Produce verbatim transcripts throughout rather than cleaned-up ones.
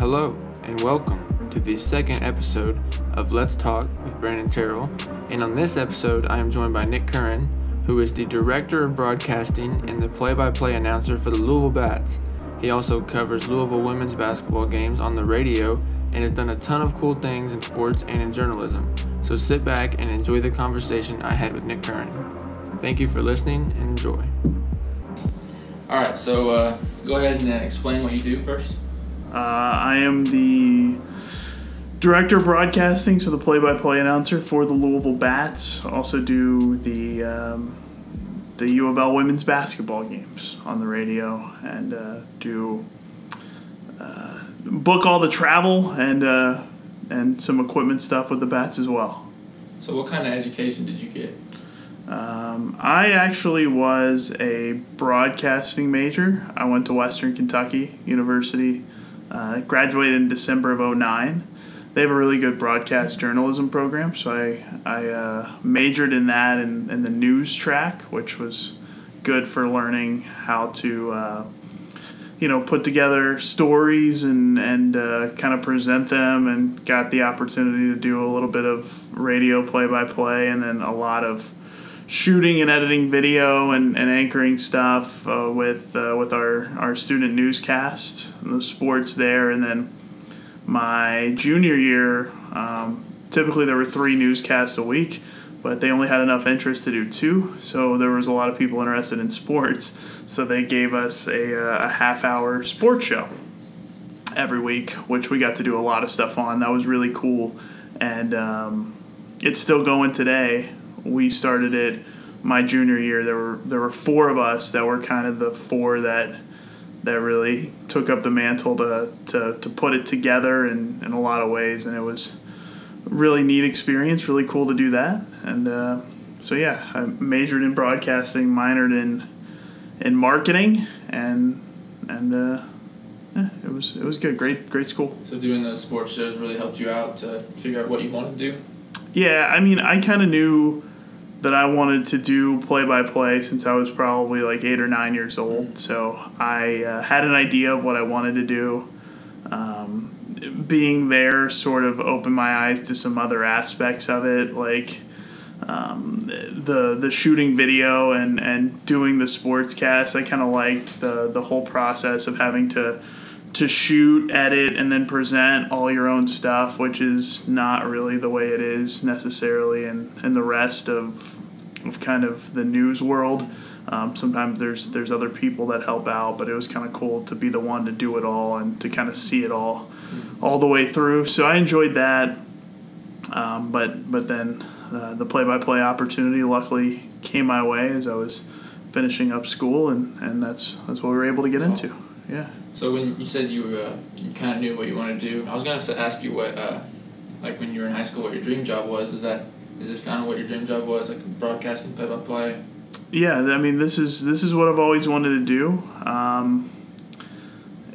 Hello and welcome to the second episode of Let's Talk with Brandon Terrell, and on this episode I am joined by Nick Curran, who is the Director of Broadcasting and the play-by-play announcer for the Louisville Bats. He also covers Louisville women's basketball games on the radio and has done a ton of cool things in sports and in journalism, so sit back and enjoy the conversation I had with Nick Curran. Thank you for listening and enjoy. Alright, so uh, go ahead and explain what you do first. Uh, I am the director of broadcasting, so the play-by-play announcer for the Louisville Bats. Also do the um, the U of L women's basketball games on the radio, and uh, do uh, book all the travel and uh, and some equipment stuff with the Bats as well. So, what kind of education did you get? Um, I actually was a broadcasting major. I went to Western Kentucky University. Uh, graduated in December of oh nine. They have a really good broadcast journalism program, so I I uh, majored in that and, and the news track, which was good for learning how to uh, you know put together stories and and uh, kind of present them, and got the opportunity to do a little bit of radio play by play, and then a lot of shooting and editing video and, and anchoring stuff uh, with uh, with our, our student newscast, the sports there. And then my junior year, um, typically there were three newscasts a week, but they only had enough interest to do two. So there was a lot of people interested in sports. So they gave us a, a half-hour sports show every week, which we got to do a lot of stuff on. That was really cool. And um, it's still going today. We started it my junior year. There were there were four of us that were kind of the four that that really took up the mantle to to, to put it together in, in a lot of ways, and it was a really neat experience, really cool to do that. And uh, so, yeah, I majored in broadcasting, minored in in marketing, and and uh, yeah, it was it was good, great great school. So doing the sports shows really helped you out to figure out what you wanted to do? Yeah, I mean, I kind of knew that I wanted to do play-by-play since I was probably like eight or nine years old. So I uh, had an idea of what I wanted to do. Um, being there sort of opened my eyes to some other aspects of it, like um, the the shooting video and, and doing the sportscast. I kind of liked the, the whole process of having to to shoot, edit, and then present all your own stuff, which is not really the way it is necessarily in, in the rest of of kind of the news world. Um, sometimes there's there's other people that help out, but it was kind of cool to be the one to do it all and to kind of see it all all the way through. So I enjoyed that. Um, but, but then uh, the play-by-play opportunity luckily came my way as I was finishing up school, and, and that's, that's what we were able to get that's into. Awesome. Yeah. So when you said you uh, you kind of knew what you wanted to do, I was going to ask you what, uh, like when you were in high school, what your dream job was. Is that is this kind of what your dream job was, like broadcasting play-by-play? Yeah, I mean, this is this is what I've always wanted to do. Um,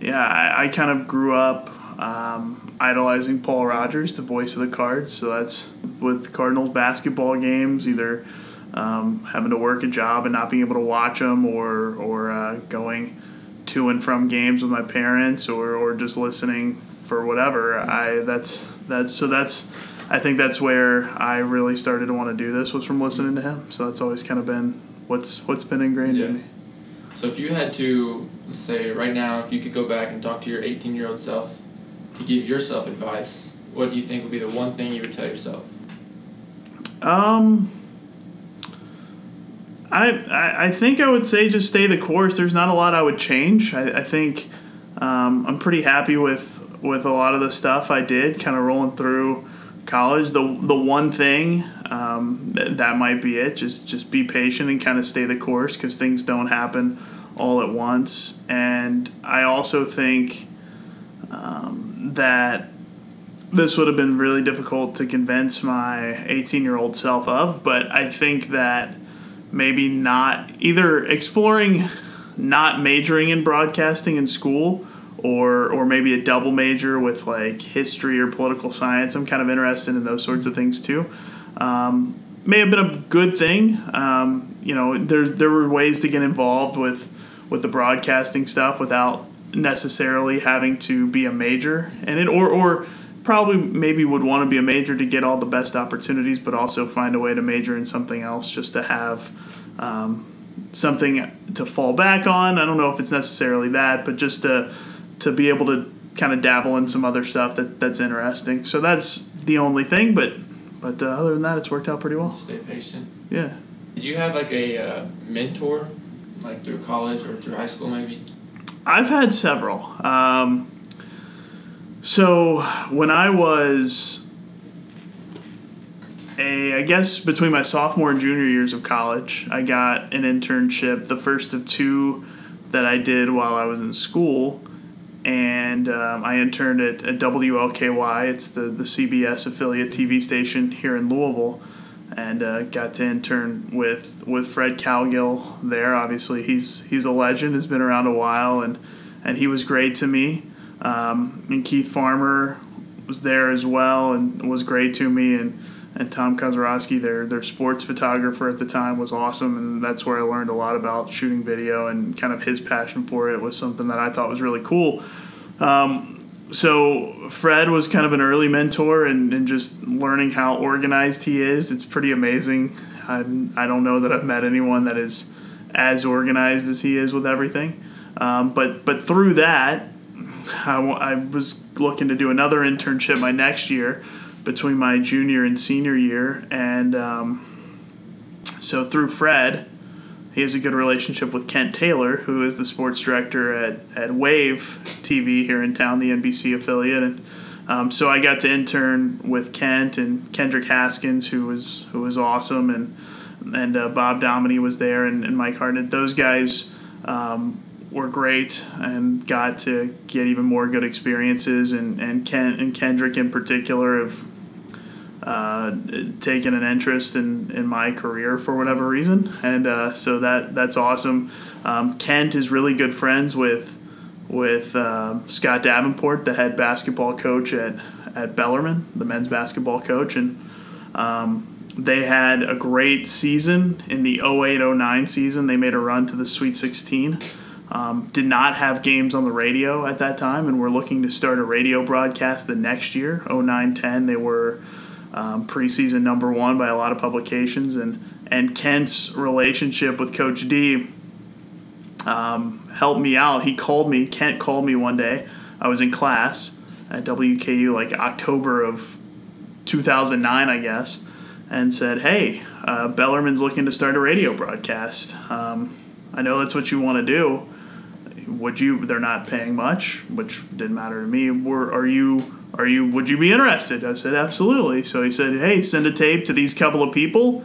yeah, I, I kind of grew up um, idolizing Paul Rogers, the voice of the Cards. So that's with Cardinals basketball games, either um, having to work a job and not being able to watch them, or, or uh, going to and from games with my parents, or, or just listening for whatever. I that's that's so that's I think that's where I really started to want to do this, was from listening to him. So that's always kind of been what's what's been ingrained yeah. in me. So if you had to, let's say right now, if you could go back and talk to your eighteen-year-old self to give yourself advice, what do you think would be the one thing you would tell yourself? Um. I, I think I would say just stay the course. There's not a lot I would change. I, I think um, I'm pretty happy with with a lot of the stuff I did kind of rolling through college. The the one thing, um, th- that might be it, just, just be patient and kind of stay the course, because things don't happen all at once. And I also think um, that this would have been really difficult to convince my eighteen-year-old self of, but I think that maybe not either exploring not majoring in broadcasting in school, or or maybe a double major with like history or political science. I'm kind of interested in those sorts of things too. Um, may have been a good thing. Um, you know, there there were ways to get involved with with the broadcasting stuff without necessarily having to be a major in it, or or probably maybe would want to be a major to get all the best opportunities, but also find a way to major in something else just to have um, something to fall back on. I don't know if it's necessarily that, but just to to be able to kind of dabble in some other stuff that, that's interesting. So that's the only thing, but but uh, other than that, it's worked out pretty well. Stay patient. Yeah. Did you have like a uh, mentor, like through college or through high school maybe? I've had several. Um, so when I was, a, I guess between my sophomore and junior years of college, I got an internship, the first of two that I did while I was in school. And um, I interned at, at W L K Y. It's the, the C B S affiliate T V station here in Louisville. And uh, got to intern with, with Fred Calgill there. Obviously, he's he's a legend. Has been around a while, and, and he was great to me. Um, and Keith Farmer was there as well, and was great to me. And, and Tom Kozorowski, their their sports photographer at the time, was awesome. And that's where I learned a lot about shooting video, and kind of his passion for it was something that I thought was really cool. Um, So Fred was kind of an early mentor, and, and just learning how organized he is. It's pretty amazing. I'm, I don't know that I've met anyone that is as organized as he is with everything. Um, but but through that, I, I was looking to do another internship my next year between my junior and senior year. And um, so through Fred, he has a good relationship with Kent Taylor, who is the sports director at, at Wave T V here in town, the N B C affiliate. And um, so I got to intern with Kent and Kendrick Haskins, who was who was awesome, and and uh, Bob Dominey was there, and, and Mike Hardin. Those guys um, were great, and got to get even more good experiences. And and Kent and Kendrick in particular have Uh, taken an interest in, in my career for whatever reason, and uh, so that that's awesome. Um, Kent is really good friends with with uh, Scott Davenport, the head basketball coach at at Bellarmine, the men's basketball coach, and um, they had a great season in the oh eight oh nine season. They made a run to the Sweet sixteen. Um, did not have games on the radio at that time, and were looking to start a radio broadcast the next year. oh nine ten they were. Um, preseason number one by a lot of publications, and and Kent's relationship with Coach D um, helped me out. He called me. Kent called me one day. I was in class at W K U, like October of two thousand nine, I guess, and said, "Hey, uh, Bellarmine's looking to start a radio broadcast. Um, I know that's what you want to do. Would you? They're not paying much, which didn't matter to me. Were are you?" Are you? Would you be interested? I said, absolutely. So he said, hey, send a tape to these couple of people.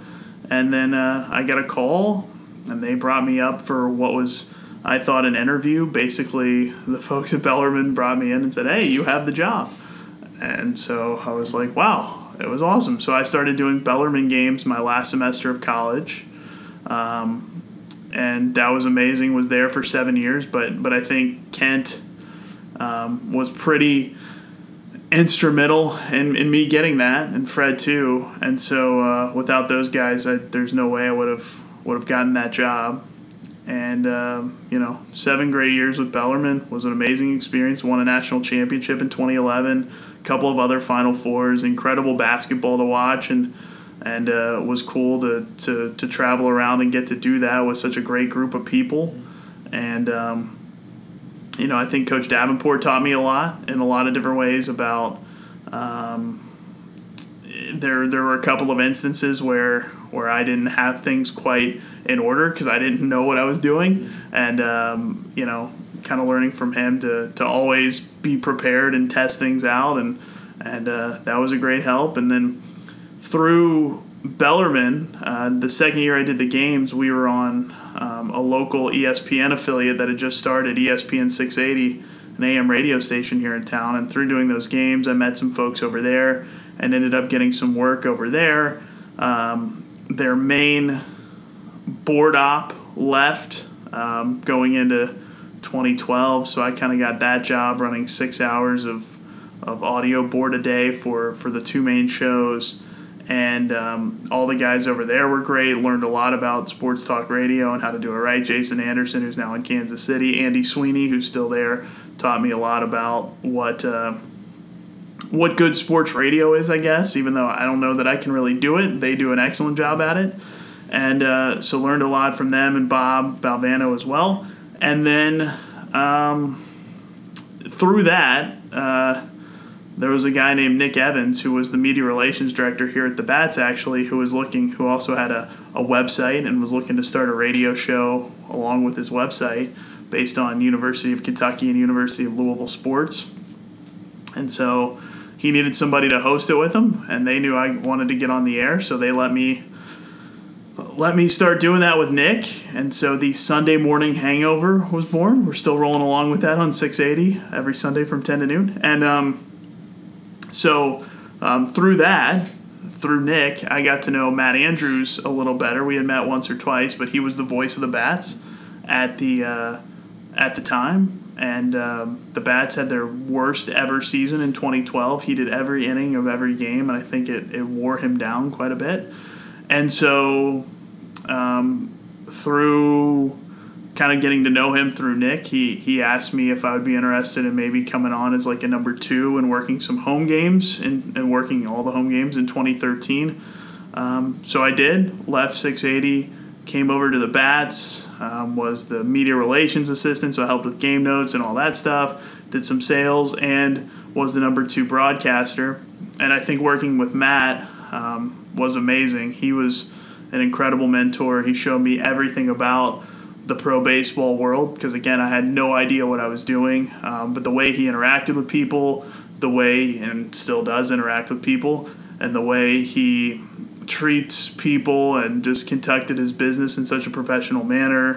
And then uh, I got a call, and they brought me up for what was, I thought, an interview. Basically, the folks at Bellarmine brought me in and said, hey, you have the job. And so I was like, wow, it was awesome. So I started doing Bellarmine games my last semester of college. Um, and that was amazing. Was there for seven years. But, but I think Kent um, was pretty instrumental in, in me getting that, and Fred too, and so uh, without those guys, I, there's no way I would have would have gotten that job. And um, you know, seven great years with Bellarmine was an amazing experience. Won a national championship in twenty eleven, a couple of other Final Fours, incredible basketball to watch, and and uh, was cool to, to to travel around and get to do that with such a great group of people, and. Um, You know, I think Coach Davenport taught me a lot in a lot of different ways about um, there there were a couple of instances where where I didn't have things quite in order because I didn't know what I was doing. And, um, you know, kind of learning from him to, to always be prepared and test things out. And, and uh, that was a great help. And then through Bellarmine, uh, the second year I did the games, we were on Um, a local E S P N affiliate that had just started, E S P N six eighty, an A M radio station here in town. And through doing those games, I met some folks over there and ended up getting some work over there. Um, their main board op left um, going into twenty twelve, so I kind of got that job running six hours of, of audio board a day for, for the two main shows. And um, all the guys over there were great. Learned a lot about sports talk radio and how to do it right. Jason Anderson, who's now in Kansas City. Andy Sweeney, who's still there, taught me a lot about what uh, what good sports radio is, I guess, even though I don't know that I can really do it. They do an excellent job at it. And uh, so learned a lot from them and Bob Valvano as well. And then um, through that... Uh, There was a guy named Nick Evans who was the media relations director here at the Bats, actually, who was looking, who also had a, a website and was looking to start a radio show along with his website based on University of Kentucky and University of Louisville sports. And so he needed somebody to host it with him, and they knew I wanted to get on the air, so they let me let me start doing that with Nick. And so the Sunday morning hangover was born. We're still rolling along with that on six eighty every Sunday from ten to noon. And um So um, through that, through Nick, I got to know Matt Andrews a little better. We had met once or twice, but he was the voice of the Bats at the uh, at the time. And um, the Bats had their worst ever season in twenty twelve. He did every inning of every game, and I think it, it wore him down quite a bit. And so um, through kind of getting to know him through Nick, he he asked me if I would be interested in maybe coming on as like a number two and working some home games and, and working all the home games in twenty thirteen. Um, so I did, left six eighty, came over to the Bats, um, was the media relations assistant, so I helped with game notes and all that stuff, did some sales, and was the number two broadcaster. And I think working with Matt um, was amazing. He was an incredible mentor. He showed me everything about the pro baseball world, because again I had no idea what I was doing, um, but the way he interacted with people, the way and still does interact with people, and the way he treats people and just conducted his business in such a professional manner,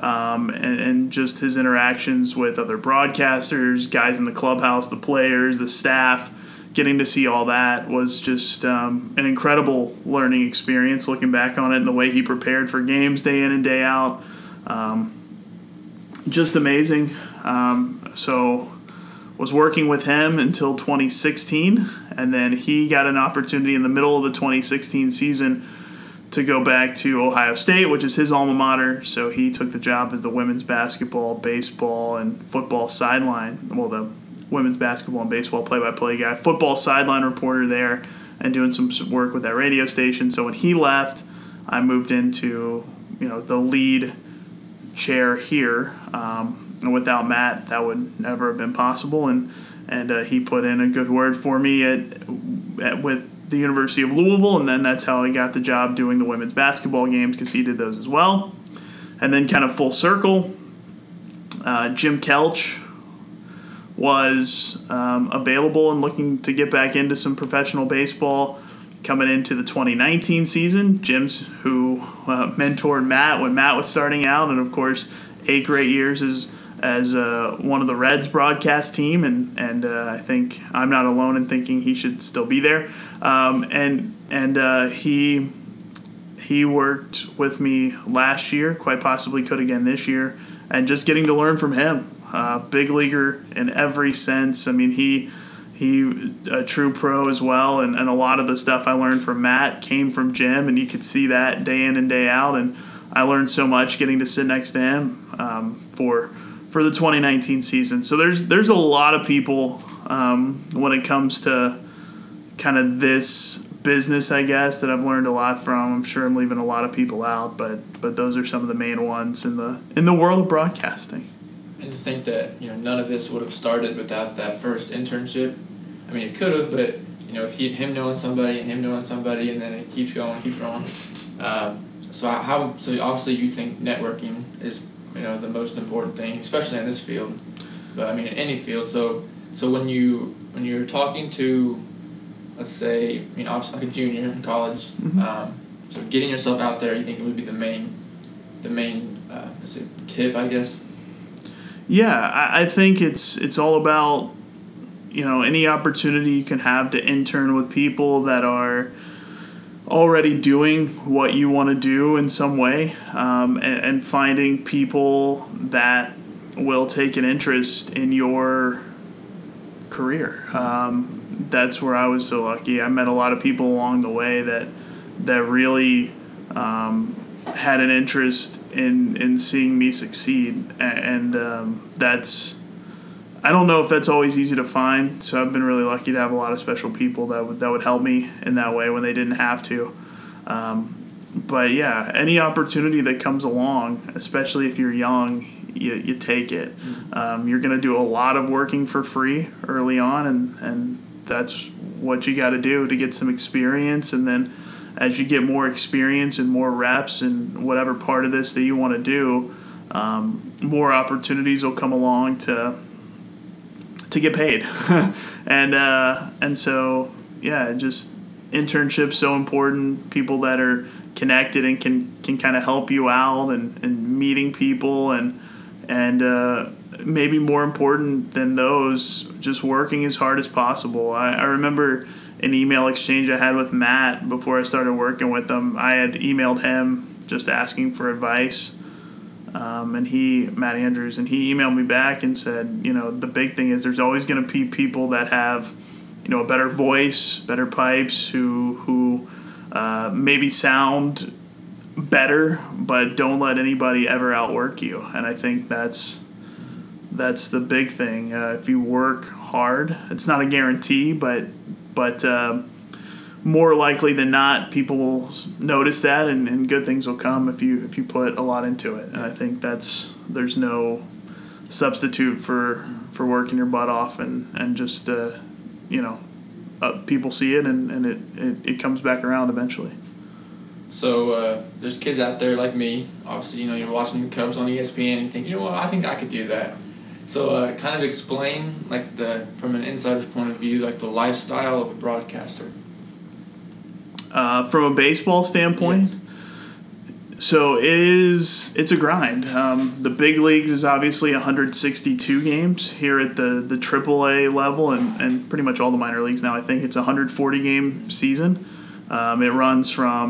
um, and, and just his interactions with other broadcasters, guys in the clubhouse, the players, the staff, getting to see all that was just um, an incredible learning experience looking back on it, and the way he prepared for games day in and day out. Um, just amazing. Um, so was working with him until twenty sixteen, and then he got an opportunity in the middle of the twenty sixteen season to go back to Ohio State, which is his alma mater. So he took the job as the women's basketball, baseball, and football sideline. Well, the women's basketball and baseball play-by-play guy, football sideline reporter there, and doing some work with that radio station. So when he left, I moved into, you know, the lead chair here, um, and without Matt that would never have been possible, and and uh, he put in a good word for me at, at with the University of Louisville, and then that's how I got the job doing the women's basketball games, because he did those as well. And then kind of full circle, uh, Jim Kelch was um, available and looking to get back into some professional baseball coming into the twenty nineteen season. Jim's who uh, mentored Matt when Matt was starting out, and of course eight great years as as uh, one of the Reds broadcast team, and and uh, I think I'm not alone in thinking he should still be there. Um, and and uh, he he worked with me last year, quite possibly could again this year, and just getting to learn from him, uh, big leaguer in every sense. I mean he. He a true pro as well, and, and a lot of the stuff I learned from Matt came from Jim, and you could see that day in and day out, and I learned so much getting to sit next to him um, for for the twenty nineteen season. So there's there's a lot of people um, when it comes to kind of this business, I guess, that I've learned a lot from. I'm sure I'm leaving a lot of people out, but but those are some of the main ones in the in the world of broadcasting. And to think that, you know, none of this would have started without that first internship. I mean, it could have, but, you know, if he, him knowing somebody and him knowing somebody, and then it keeps going, keeps going. Uh, so how? So obviously you think networking is, you know, the most important thing, especially in this field. But I mean, in any field. So so when you when you're talking to, let's say, you know, obviously like a junior in college, mm-hmm. um, so getting yourself out there, you think it would be the main, the main, uh, let's say, tip, I guess. Yeah, I think it's it's all about, you know, any opportunity you can have to intern with people that are already doing what you want to do in some way, um, and, and finding people that will take an interest in your career. Um, that's where I was so lucky. I met a lot of people along the way that that really um, had an interest in, in seeing me succeed. And um, that's – I don't know if that's always easy to find, so I've been really lucky to have a lot of special people that would, that would help me in that way when they didn't have to. Um, but, yeah, any opportunity that comes along, especially if you're young, You, you take it. Um, you're going to do a lot of working for free early on, and, and that's what you got to do to get some experience. And then as you get more experience and more reps and whatever part of this that you want to do, um, more opportunities will come along to to get paid. and uh, and so, yeah, just internships so important, people that are connected and can, can kind of help you out, and, and meeting people and And uh, maybe more important than those, just working as hard as possible. I, I remember an email exchange I had with Matt before I started working with him. I had emailed him just asking for advice, um, and he, Matt Andrews, and he emailed me back and said, you know, the big thing is there's always going to be people that have, you know, a better voice, better pipes, who who uh, maybe sound better, but don't let anybody ever outwork you. And I think that's that's the big thing. Uh, if you work hard, it's not a guarantee, but but uh, more likely than not, people will notice that, and, and good things will come if you if you put a lot into it. And I think that's there's no substitute for for working your butt off, and and just uh, you know uh, people see it, and and it, it it comes back around eventually. So uh, there's kids out there like me. Obviously, you know, you're watching the Cubs on E S P N and you think, you know what, I think I could do that. So uh, kind of explain, like, the from an insider's point of view, like the lifestyle of a broadcaster. Uh, from a baseball standpoint? Yes. So it is, it's a grind. Um, the big leagues is obviously one hundred sixty-two games here at the, the triple A level, and, and pretty much all the minor leagues now. I think it's a one hundred forty game season. Um, it runs from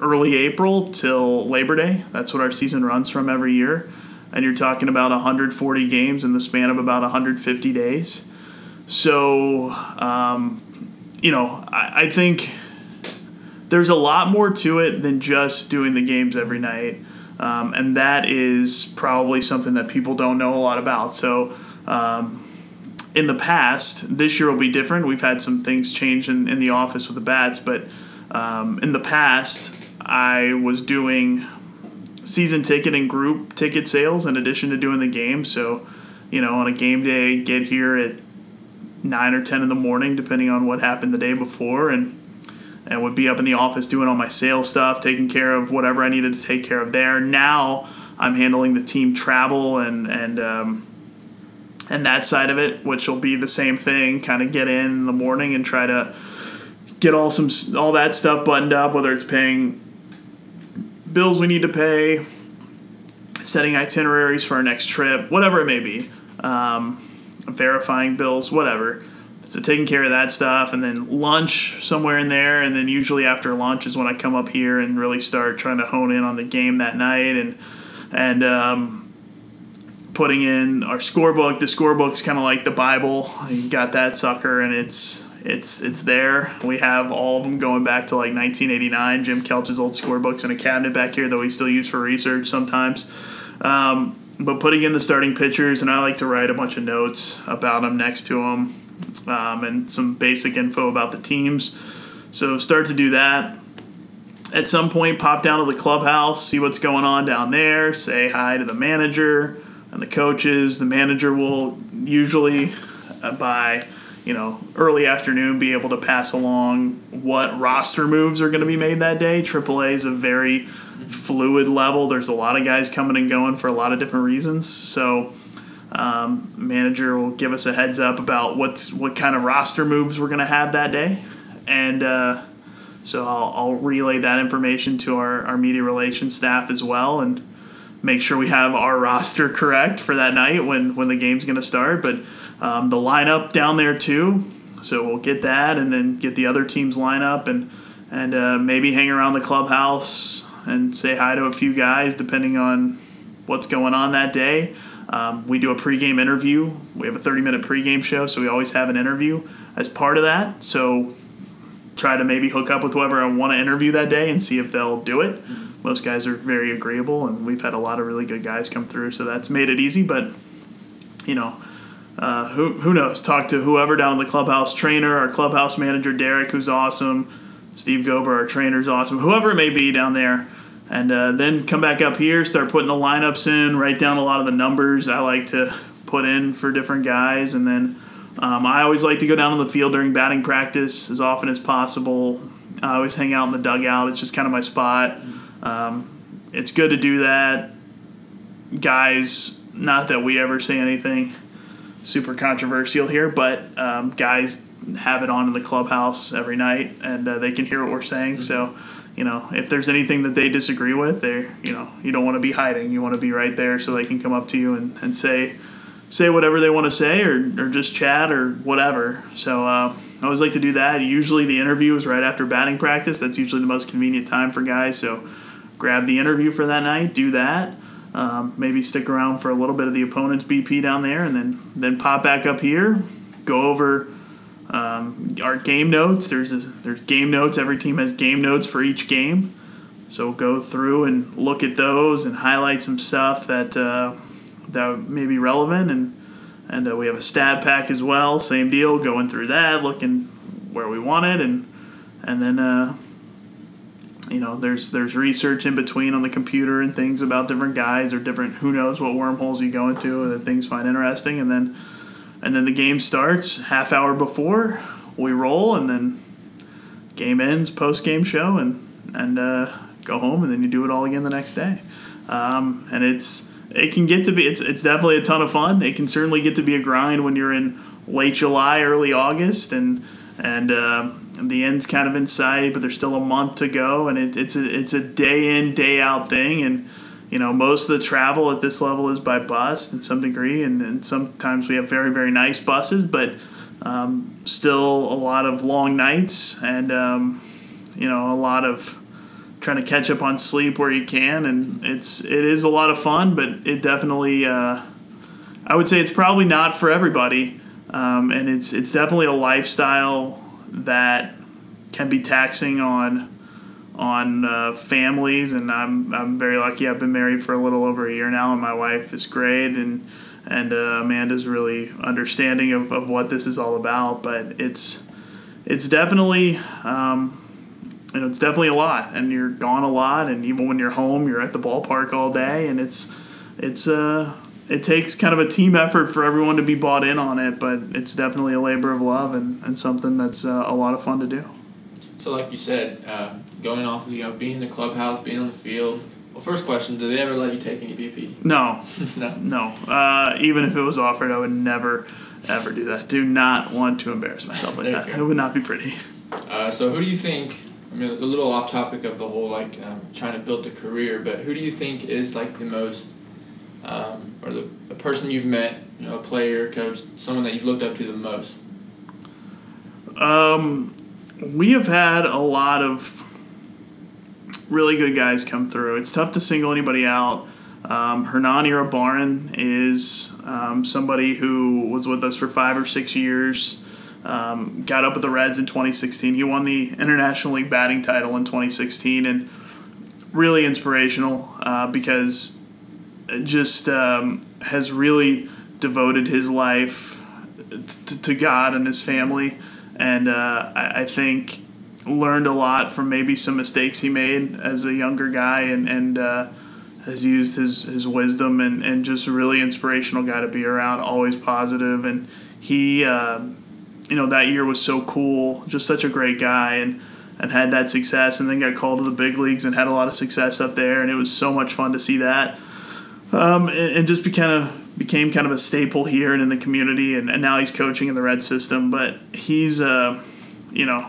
early April till Labor Day. That's what our season runs from every year. And you're talking about one hundred forty games in the span of about one hundred fifty days. So, um, you know, I, I think there's a lot more to it than just doing the games every night. Um, and that is probably something that people don't know a lot about. So, um, in the past, this year will be different. We've had some things change in, in the office with the Bats, but um, in the past, I was doing season ticket and group ticket sales in addition to doing the game. So, you know, on a game day, get here at nine or ten in the morning, depending on what happened the day before, and and would be up in the office doing all my sales stuff, taking care of whatever I needed to take care of there. Now I'm handling the team travel and, and um, and that side of it, which will be the same thing, kind of get in, in the morning and try to get all some all that stuff buttoned up, whether it's paying bills we need to pay, setting itineraries for our next trip, whatever it may be, um, verifying bills, whatever. So taking care of that stuff, and then lunch somewhere in there, and then usually after lunch is when I come up here and really start trying to hone in on the game that night, and and um, putting in our scorebook. The scorebook's kind of like the Bible. You got that sucker, and it's It's it's there. We have all of them going back to like nineteen eighty-nine. Jim Kelch's old scorebook's in a cabinet back here that we still use for research sometimes. Um, but putting in the starting pitchers, and I like to write a bunch of notes about them next to them, um, and some basic info about the teams. So start to do that. At some point, pop down to the clubhouse, see what's going on down there, say hi to the manager and the coaches. The manager will usually uh, by... you know, early afternoon, be able to pass along what roster moves are going to be made that day. triple A is a very fluid level. There's a lot of guys coming and going for a lot of different reasons. So um, manager will give us a heads up about what's what kind of roster moves we're going to have that day. And uh, so I'll, I'll relay that information to our, our media relations staff as well, and make sure we have our roster correct for that night when, when the game's going to start. But Um, the lineup down there too, so we'll get that, and then get the other team's lineup, and and uh, maybe hang around the clubhouse and say hi to a few guys depending on what's going on that day. Um, we do a pregame interview. We have a thirty-minute pregame show, so we always have an interview as part of that. So try to maybe hook up with whoever I want to interview that day and see if they'll do it. Most guys are very agreeable, and we've had a lot of really good guys come through, so that's made it easy. But, you know, uh, who who knows? Talk to whoever down in the clubhouse, trainer, our clubhouse manager, Derek, who's awesome, Steve Gober, our trainer's awesome, whoever it may be down there. And uh, then come back up here, start putting the lineups in, write down a lot of the numbers I like to put in for different guys. And then um, I always like to go down on the field during batting practice as often as possible. I always hang out in the dugout. It's just kind of my spot. Um, it's good to do that. Guys, not that we ever say anything super controversial here, but um, guys have it on in the clubhouse every night, and uh, they can hear what we're saying. So, you know, if there's anything that they disagree with, they, you know, you don't want to be hiding. You want to be right there so they can come up to you and, and say say whatever they want to say, or, or just chat or whatever. So uh, I always like to do that. Usually the interview is right after batting practice. That's usually the most convenient time for guys. So grab the interview for that night, do that. Um, maybe stick around for a little bit of the opponent's B P down there, and then, then pop back up here, go over Um, our game notes. There's a, there's game notes. Every team has game notes for each game, so go through and look at those and highlight some stuff that uh, that may be relevant. And and uh, we have a stat pack as well. Same deal. Going through that, looking where we want it, and and then uh, you know there's there's research in between on the computer and things about different guys or different who knows what wormholes you go into that things find interesting, and then. And then the game starts half hour before we roll, and then game ends, post game show, and and uh, go home, and then you do it all again the next day. Um, and it's it can get to be it's it's definitely a ton of fun. It can certainly get to be a grind when you're in late July, early August, and and uh, the end's kind of in sight, but there's still a month to go, and it, it's a, it's a day in, day out thing, and. You know, most of the travel at this level is by bus in some degree, and, and sometimes we have very, very nice buses, but um, still a lot of long nights and, um, you know, a lot of trying to catch up on sleep where you can, and it's it is a lot of fun, but it definitely, uh, I would say it's probably not for everybody, um, and it's it's definitely a lifestyle that can be taxing on on uh, families, and I'm I'm very lucky. I've been married for a little over a year now, and my wife is great, and and uh, Amanda's really understanding of, of what this is all about. But it's it's definitely um, you know it's definitely a lot, and you're gone a lot, and even when you're home, you're at the ballpark all day, and it's it's uh it takes kind of a team effort for everyone to be bought in on it. But it's definitely a labor of love, and, and something that's uh, a lot of fun to do. So, like you said. Uh Going off, you know, being in the clubhouse, being on the field. Well, first question, did they ever let you take any B P? No. no. No. Uh, even if it was offered, I would never, ever do that. Do not want to embarrass myself like that. It would not be pretty. Uh, so who do you think, I mean, a little off topic of the whole, like, um, trying to build a career, but who do you think is, like, the most, um, or the, the person you've met, you know, a player, coach, someone that you've looked up to the most? Um, we have had a lot of really good guys come through. It's tough to single anybody out. Um, Hernan Irabaran is um, somebody who was with us for five or six years, um, got up with the Reds in twenty sixteen. He won the International League batting title in twenty sixteen, and really inspirational uh, because just um, has really devoted his life t- to God and his family. And uh, I-, I think... learned a lot from maybe some mistakes he made as a younger guy, and, and uh, has used his, his wisdom, and, and just a really inspirational guy to be around, always positive. And he, uh, you know, that year was so cool, just such a great guy, and, and had that success, and then got called to the big leagues and had a lot of success up there, and it was so much fun to see that. Um, and, and just be kind of became kind of a staple here and in the community, and, and now he's coaching in the Red system. But he's, uh, you know,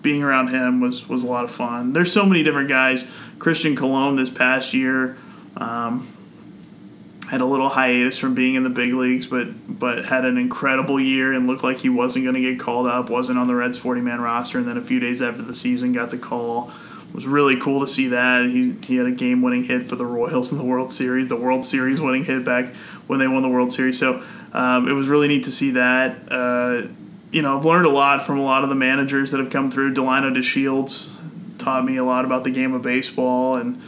being around him was, was a lot of fun. There's so many different guys. Christian Colon this past year um, had a little hiatus from being in the big leagues, but but had an incredible year and looked like he wasn't going to get called up, wasn't on the Reds forty-man roster, and then a few days after the season got the call. It was really cool to see that. He he had a game-winning hit for the Royals in the World Series, the World Series winning hit back when they won the World Series. So um, it was really neat to see that. Uh, you know, I've learned a lot from a lot of the managers that have come through. Delino DeShields taught me a lot about the game of baseball, and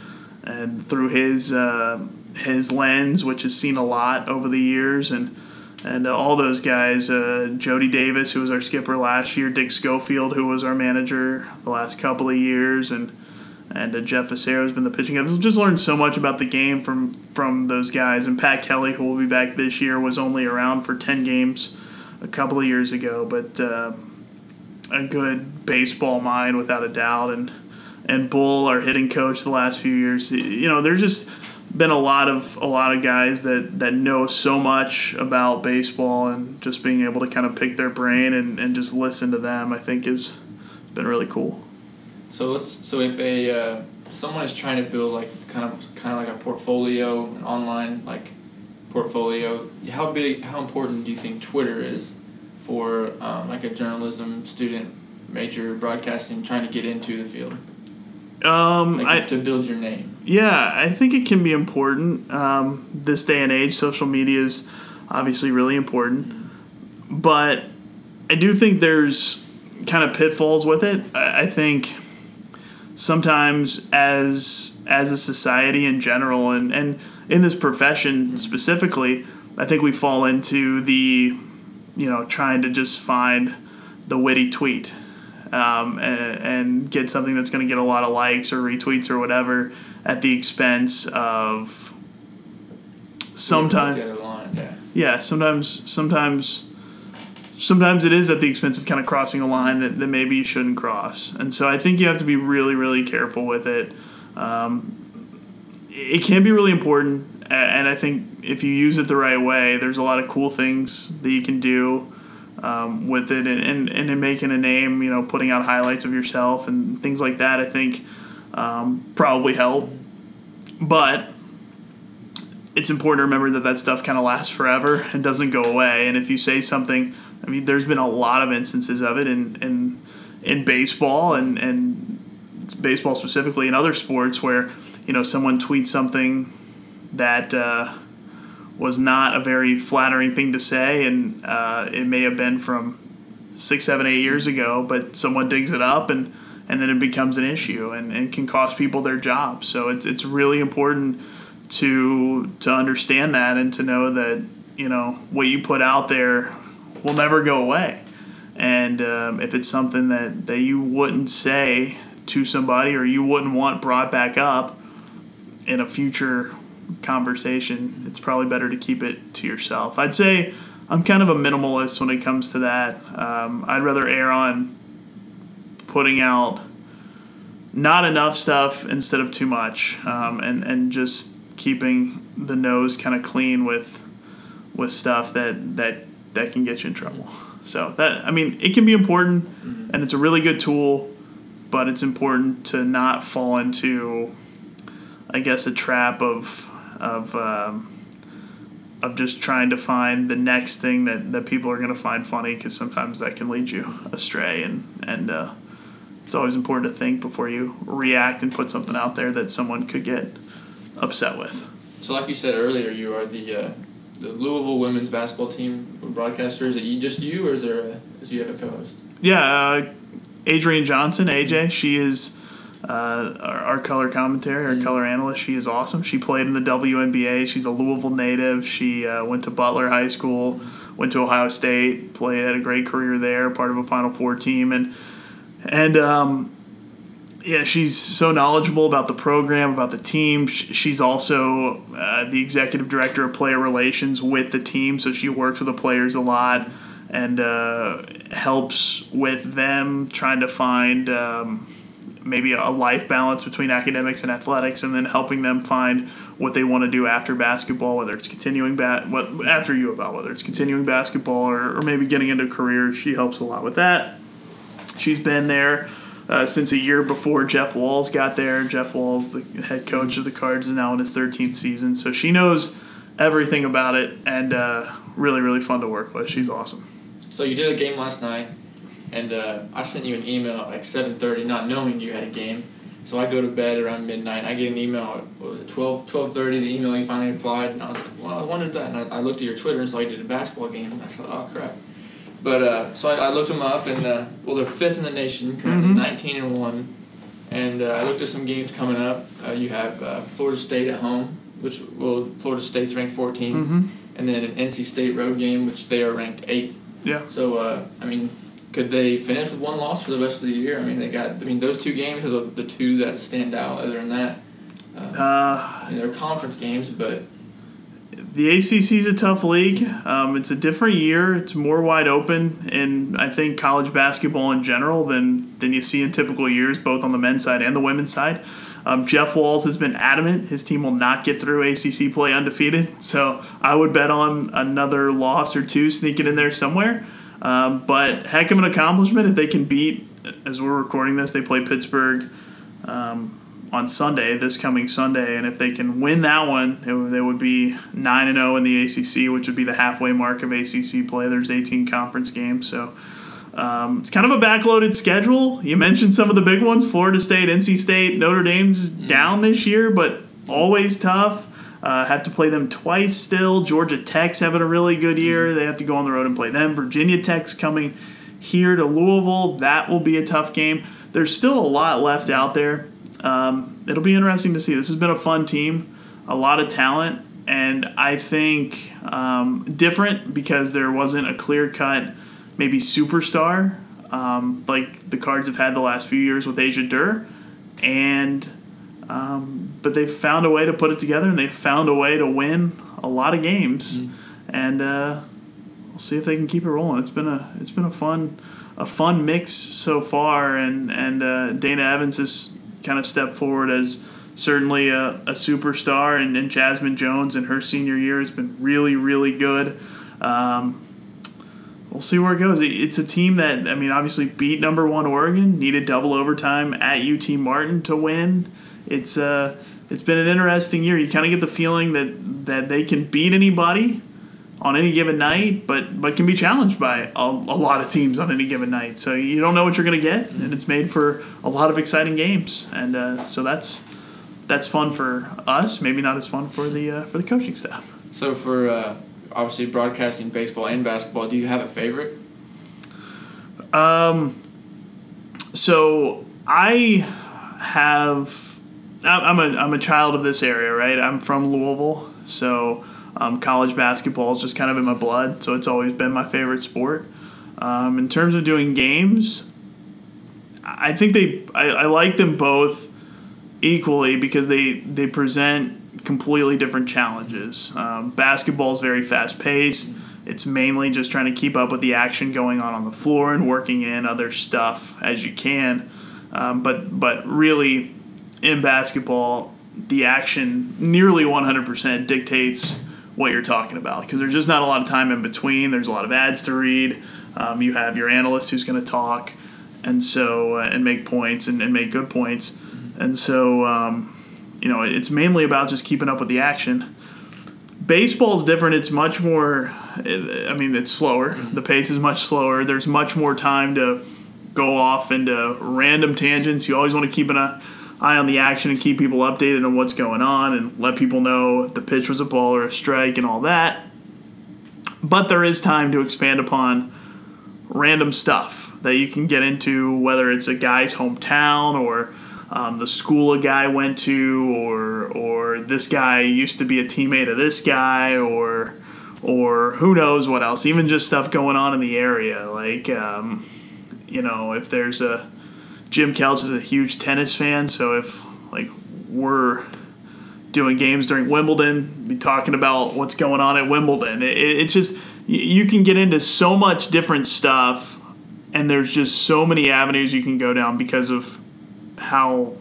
and through his uh, his lens, which has seen a lot over the years, and and uh, all those guys, uh, Jody Davis, who was our skipper last year, Dick Schofield, who was our manager the last couple of years, and and uh, Jeff Facero has been the pitching coach. We've just learned so much about the game from, from those guys, and Pat Kelly, who will be back this year, was only around for ten games a couple of years ago, but uh, a good baseball mind without a doubt, and and Bull, our hitting coach the last few years. You know, there's just been a lot of a lot of guys that, that know so much about baseball, and just being able to kind of pick their brain and, and just listen to them, I think, has been really cool. So let's so if a uh, someone is trying to build like kind of kind of like a portfolio, an online like portfolio, how big how important do you think Twitter is for um, like a journalism student, major broadcasting, trying to get into the field? Um, like I, to build your name. Yeah, I think it can be important. Um, this day and age, social media is obviously really important. But I do think there's kind of pitfalls with it. I, I think sometimes as as a society in general, and, and in this profession mm-hmm. specifically, I think we fall into the, you know, trying to just find the witty tweet. Um, and, and get something that's going to get a lot of likes or retweets or whatever at the expense of sometimes. Yeah. yeah, sometimes, sometimes, sometimes it is at the expense of kind of crossing a line that, that maybe you shouldn't cross. And so I think you have to be really, really careful with it. Um, it can be really important, and I think if you use it the right way, there's a lot of cool things that you can do. Um, with it and, and, and in making a name, you know, putting out highlights of yourself and things like that, I think um, probably help. But it's important to remember that that stuff kind of lasts forever and doesn't go away. And if you say something, I mean, there's been a lot of instances of it in in, in baseball and, and baseball specifically in other sports where, you know, someone tweets something that uh, – was not a very flattering thing to say, and uh, it may have been from six, seven, eight years ago, but someone digs it up, and, and then it becomes an issue and, and can cost people their jobs. So it's it's really important to to understand that and to know that, you know, what you put out there will never go away. And um, if it's something that, that you wouldn't say to somebody or you wouldn't want brought back up in a future conversation, it's probably better to keep it to yourself. I'd say I'm kind of a minimalist when it comes to that. Um, I'd rather err on putting out not enough stuff instead of too much, um, and, and just keeping the nose kind of clean with with stuff that, that, that can get you in trouble. So that, I mean, it can be important, mm-hmm. and it's a really good tool, but it's important to not fall into, I guess, a trap of of um, of just trying to find the next thing that, that people are going to find funny, because sometimes that can lead you astray. And, and uh, it's always important to think before you react and put something out there that someone could get upset with. So like you said earlier, you are the uh, the Louisville women's basketball team broadcaster. Is it you, just you, or is there a, is you have a co-host? Yeah, uh, Adrian Johnson, A J, she is... Uh, our, our color commentary, our mm-hmm. color analyst. She is awesome. She played in the W N B A. She's a Louisville native. She uh, went to Butler High School, went to Ohio State, played, had a great career there, part of a Final Four team. And, and um, yeah, she's so knowledgeable about the program, about the team. She's also uh, the executive director of player relations with the team, so she works with the players a lot and uh, helps with them trying to find um, – maybe a life balance between academics and athletics, and then helping them find what they want to do after basketball, whether it's continuing bat, what after U of L, whether it's continuing basketball or, or maybe getting into a career. She helps a lot with that. She's been there uh, since a year before Jeff Walls got there. Jeff Walls, the head coach of the Cards, is now in his thirteenth season, so she knows everything about it, and uh, really, really fun to work with. She's awesome. So you did a game last night. And uh, I sent you an email at like seven thirty, not knowing you had a game. So I go to bed around midnight. I get an email at, what was it, twelve, twelve thirty, the email you finally replied. And I was like, well, I wondered that. And I, I looked at your Twitter and saw you did a basketball game. And I thought, oh, crap. But uh, so I, I looked them up, and, uh, well, they're fifth in the nation, currently mm-hmm. nineteen and one. And uh, I looked at some games coming up. Uh, you have uh, Florida State at home, which, well, Florida State's ranked fourteen. Mm-hmm. And then an N C State road game, which they are ranked eighth. Yeah. So, uh, I mean, could they finish with one loss for the rest of the year? I mean, they got. I mean, those two games are the, the two that stand out. Other than that, um, uh, they're conference games, but the A C C is a tough league. Um, it's a different year. It's more wide open, and I think college basketball in general than than you see in typical years, both on the men's side and the women's side. Um, Jeff Walls has been adamant his team will not get through A C C play undefeated, so I would bet on another loss or two sneaking in there somewhere. Um, but heck of an accomplishment if they can beat, as we're recording this, they play Pittsburgh um, on Sunday, this coming Sunday, and if they can win that one, it, they would be nine and oh in the A C C, which would be the halfway mark of A C C play. There's eighteen conference games, so... Um, it's kind of a backloaded schedule. You mentioned some of the big ones, Florida State, N C State, Notre Dame's down this year, but always tough. Uh, have to play them twice still. Georgia Tech's having a really good year. They have to go on the road and play them. Virginia Tech's coming here to Louisville. That will be a tough game. There's still a lot left out there. Um, it'll be interesting to see. This has been a fun team, a lot of talent, and I think um, different because there wasn't a clear-cut maybe superstar, um, like the Cards have had the last few years with Asia Durr. And, um, but they've found a way to put it together, and they've found a way to win a lot of games. Mm. And uh, we'll see if they can keep it rolling. It's been a it's been a fun a fun mix so far, and, and uh, Dana Evans has kind of stepped forward as certainly a, a superstar, and, and Jasmine Jones in her senior year has been really, really good. Um We'll see where it goes. It's a team that, I mean, obviously beat number one Oregon, needed double overtime at U T Martin to win. It's uh, it's been an interesting year. You kind of get the feeling that, that they can beat anybody on any given night, but, but can be challenged by a, a lot of teams on any given night. So you don't know what you're going to get, and it's made for a lot of exciting games. And uh, so that's that's fun for us, maybe not as fun for the, uh, for the coaching staff. So for... Uh obviously broadcasting baseball and basketball, do you have a favorite? Um, so I have, I'm a, I'm a child of this area, right? I'm from Louisville. So, um, college basketball is just kind of in my blood. So it's always been my favorite sport. Um, in terms of doing games, I think they, I, I like them both equally because they, they present completely different challenges. Um, basketball is very fast-paced. It's mainly just trying to keep up with the action going on on the floor and working in other stuff as you can. Um, but but really, in basketball, the action nearly one hundred percent dictates what you're talking about because there's just not a lot of time in between. There's a lot of ads to read. Um, you have your analyst who's going to talk and so uh, and make points and, and make good points. And so... Um, You know, it's mainly about just keeping up with the action. Baseball is different. It's much more, I mean, it's slower. The pace is much slower. There's much more time to go off into random tangents. You always want to keep an eye on the action and keep people updated on what's going on and let people know if the pitch was a ball or a strike and all that. But there is time to expand upon random stuff that you can get into, whether it's a guy's hometown or Um, the school a guy went to, or or this guy used to be a teammate of this guy, or or who knows what else. Even just stuff going on in the area, like um, you know, if there's a Jim Kelch is a huge tennis fan, so if like we're doing games during Wimbledon, be talking about what's going on at Wimbledon. It, it, it's just you can get into so much different stuff, and there's just so many avenues you can go down because of how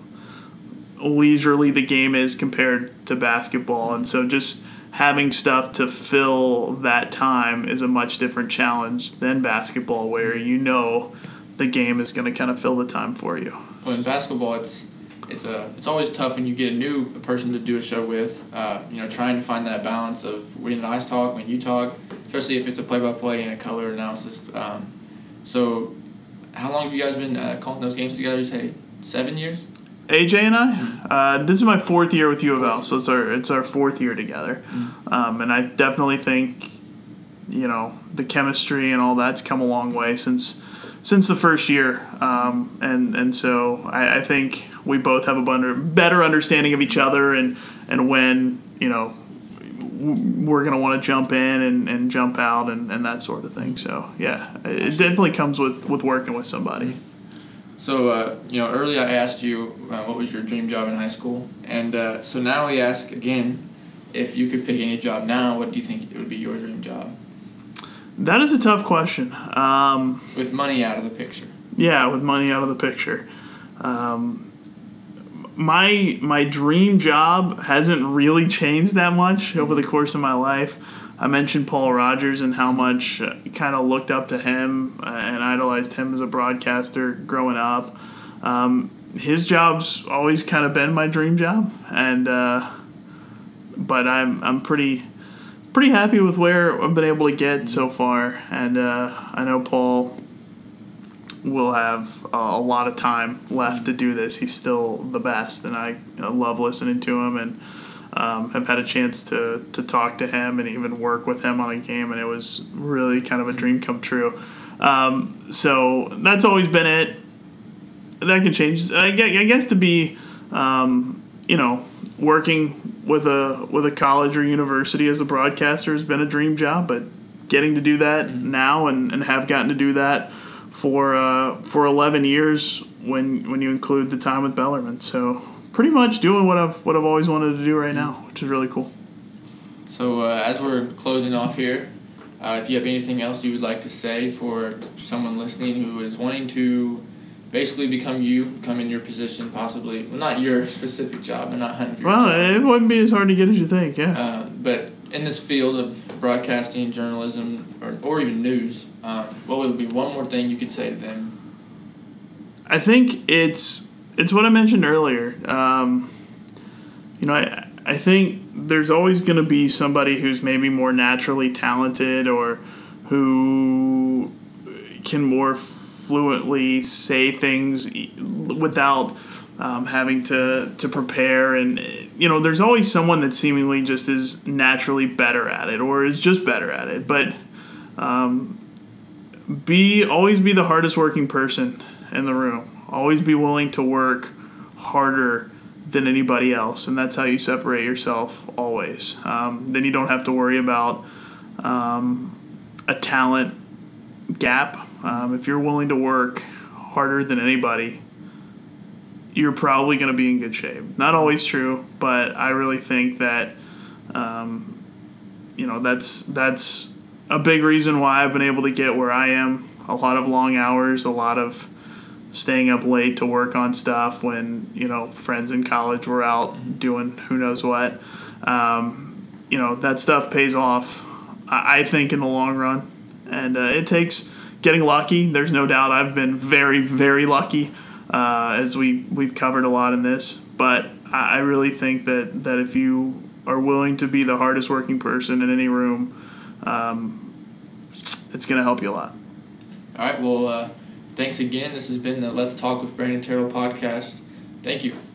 leisurely the game is compared to basketball. And so just having stuff to fill that time is a much different challenge than basketball, where you know the game is going to kind of fill the time for you. Well, in basketball, it's it's a it's always tough when you get a new person to do a show with, uh, you know, trying to find that balance of when I talk, when you talk, especially if it's a play-by-play and a color analysis. Um, so how long have you guys been uh, calling those games together? Say, Seven years? A J and I, uh, this is my fourth year with U of L, so it's our it's our fourth year together, um, and I definitely think, you know, the chemistry and all that's come a long way since since the first year, um, and and so I, I think we both have a better understanding of each other and and when, you know, we're going to want to jump in and, and jump out and, and that sort of thing. So, yeah, it definitely comes with, with working with somebody. So, uh, you know, earlier I asked you uh, what was your dream job in high school. And uh, so now we ask again, if you could pick any job now, what do you think it would be your dream job? That is a tough question. Um, with money out of the picture. Yeah, with money out of the picture. Um My my dream job hasn't really changed that much over the course of my life. I mentioned Paul Rogers and how much I kind of looked up to him and idolized him as a broadcaster growing up. Um, his job's always kind of been my dream job, and uh, but I'm I'm pretty pretty happy with where I've been able to get so far, and uh, I know Paul will have uh, a lot of time left to do this. He's still the best, and I uh, love listening to him, and um, have had a chance to, to talk to him and even work with him on a game, and it was really kind of a dream come true. Um, so that's always been it. That can change. I guess to be, um, you know, working with a with a college or university as a broadcaster has been a dream job, but getting to do that mm-hmm. now and, and have gotten to do that for uh, for eleven years when when you include the time with Bellarmine. So pretty much doing what I've what I've always wanted to do right now, which is really cool. So uh, as we're closing off here, uh, if you have anything else you would like to say for someone listening who is wanting to basically become you, become in your position possibly, well, not your specific job, and not hunting for your well, job. It wouldn't be as hard to get as you think, yeah. Uh, but in this field of broadcasting, journalism, or, or even news, uh, what would be one more thing you could say to them? I think it's it's what I mentioned earlier. Um, you know, I I think there's always going to be somebody who's maybe more naturally talented or who can more fluently say things without Um, having to, to prepare, and, you know, there's always someone that seemingly just is naturally better at it or is just better at it. But um, be always be the hardest working person in the room. Always be willing to work harder than anybody else, and that's how you separate yourself always. Um, then you don't have to worry about um, a talent gap. Um, if you're willing to work harder than anybody, you're probably going to be in good shape. Not always true, but I really think that, um, you know, that's that's a big reason why I've been able to get where I am. A lot of long hours, a lot of staying up late to work on stuff when, you know, friends in college were out doing who knows what. Um, you know, that stuff pays off, I, I think, in the long run. And uh, it takes getting lucky. There's no doubt I've been very, very lucky. Uh, as we, we've covered a lot in this, but I, I really think that, that if you are willing to be the hardest working person in any room, um, it's going to help you a lot. All right, well, uh, thanks again. This has been the Let's Talk with Brandon Terrell podcast. Thank you.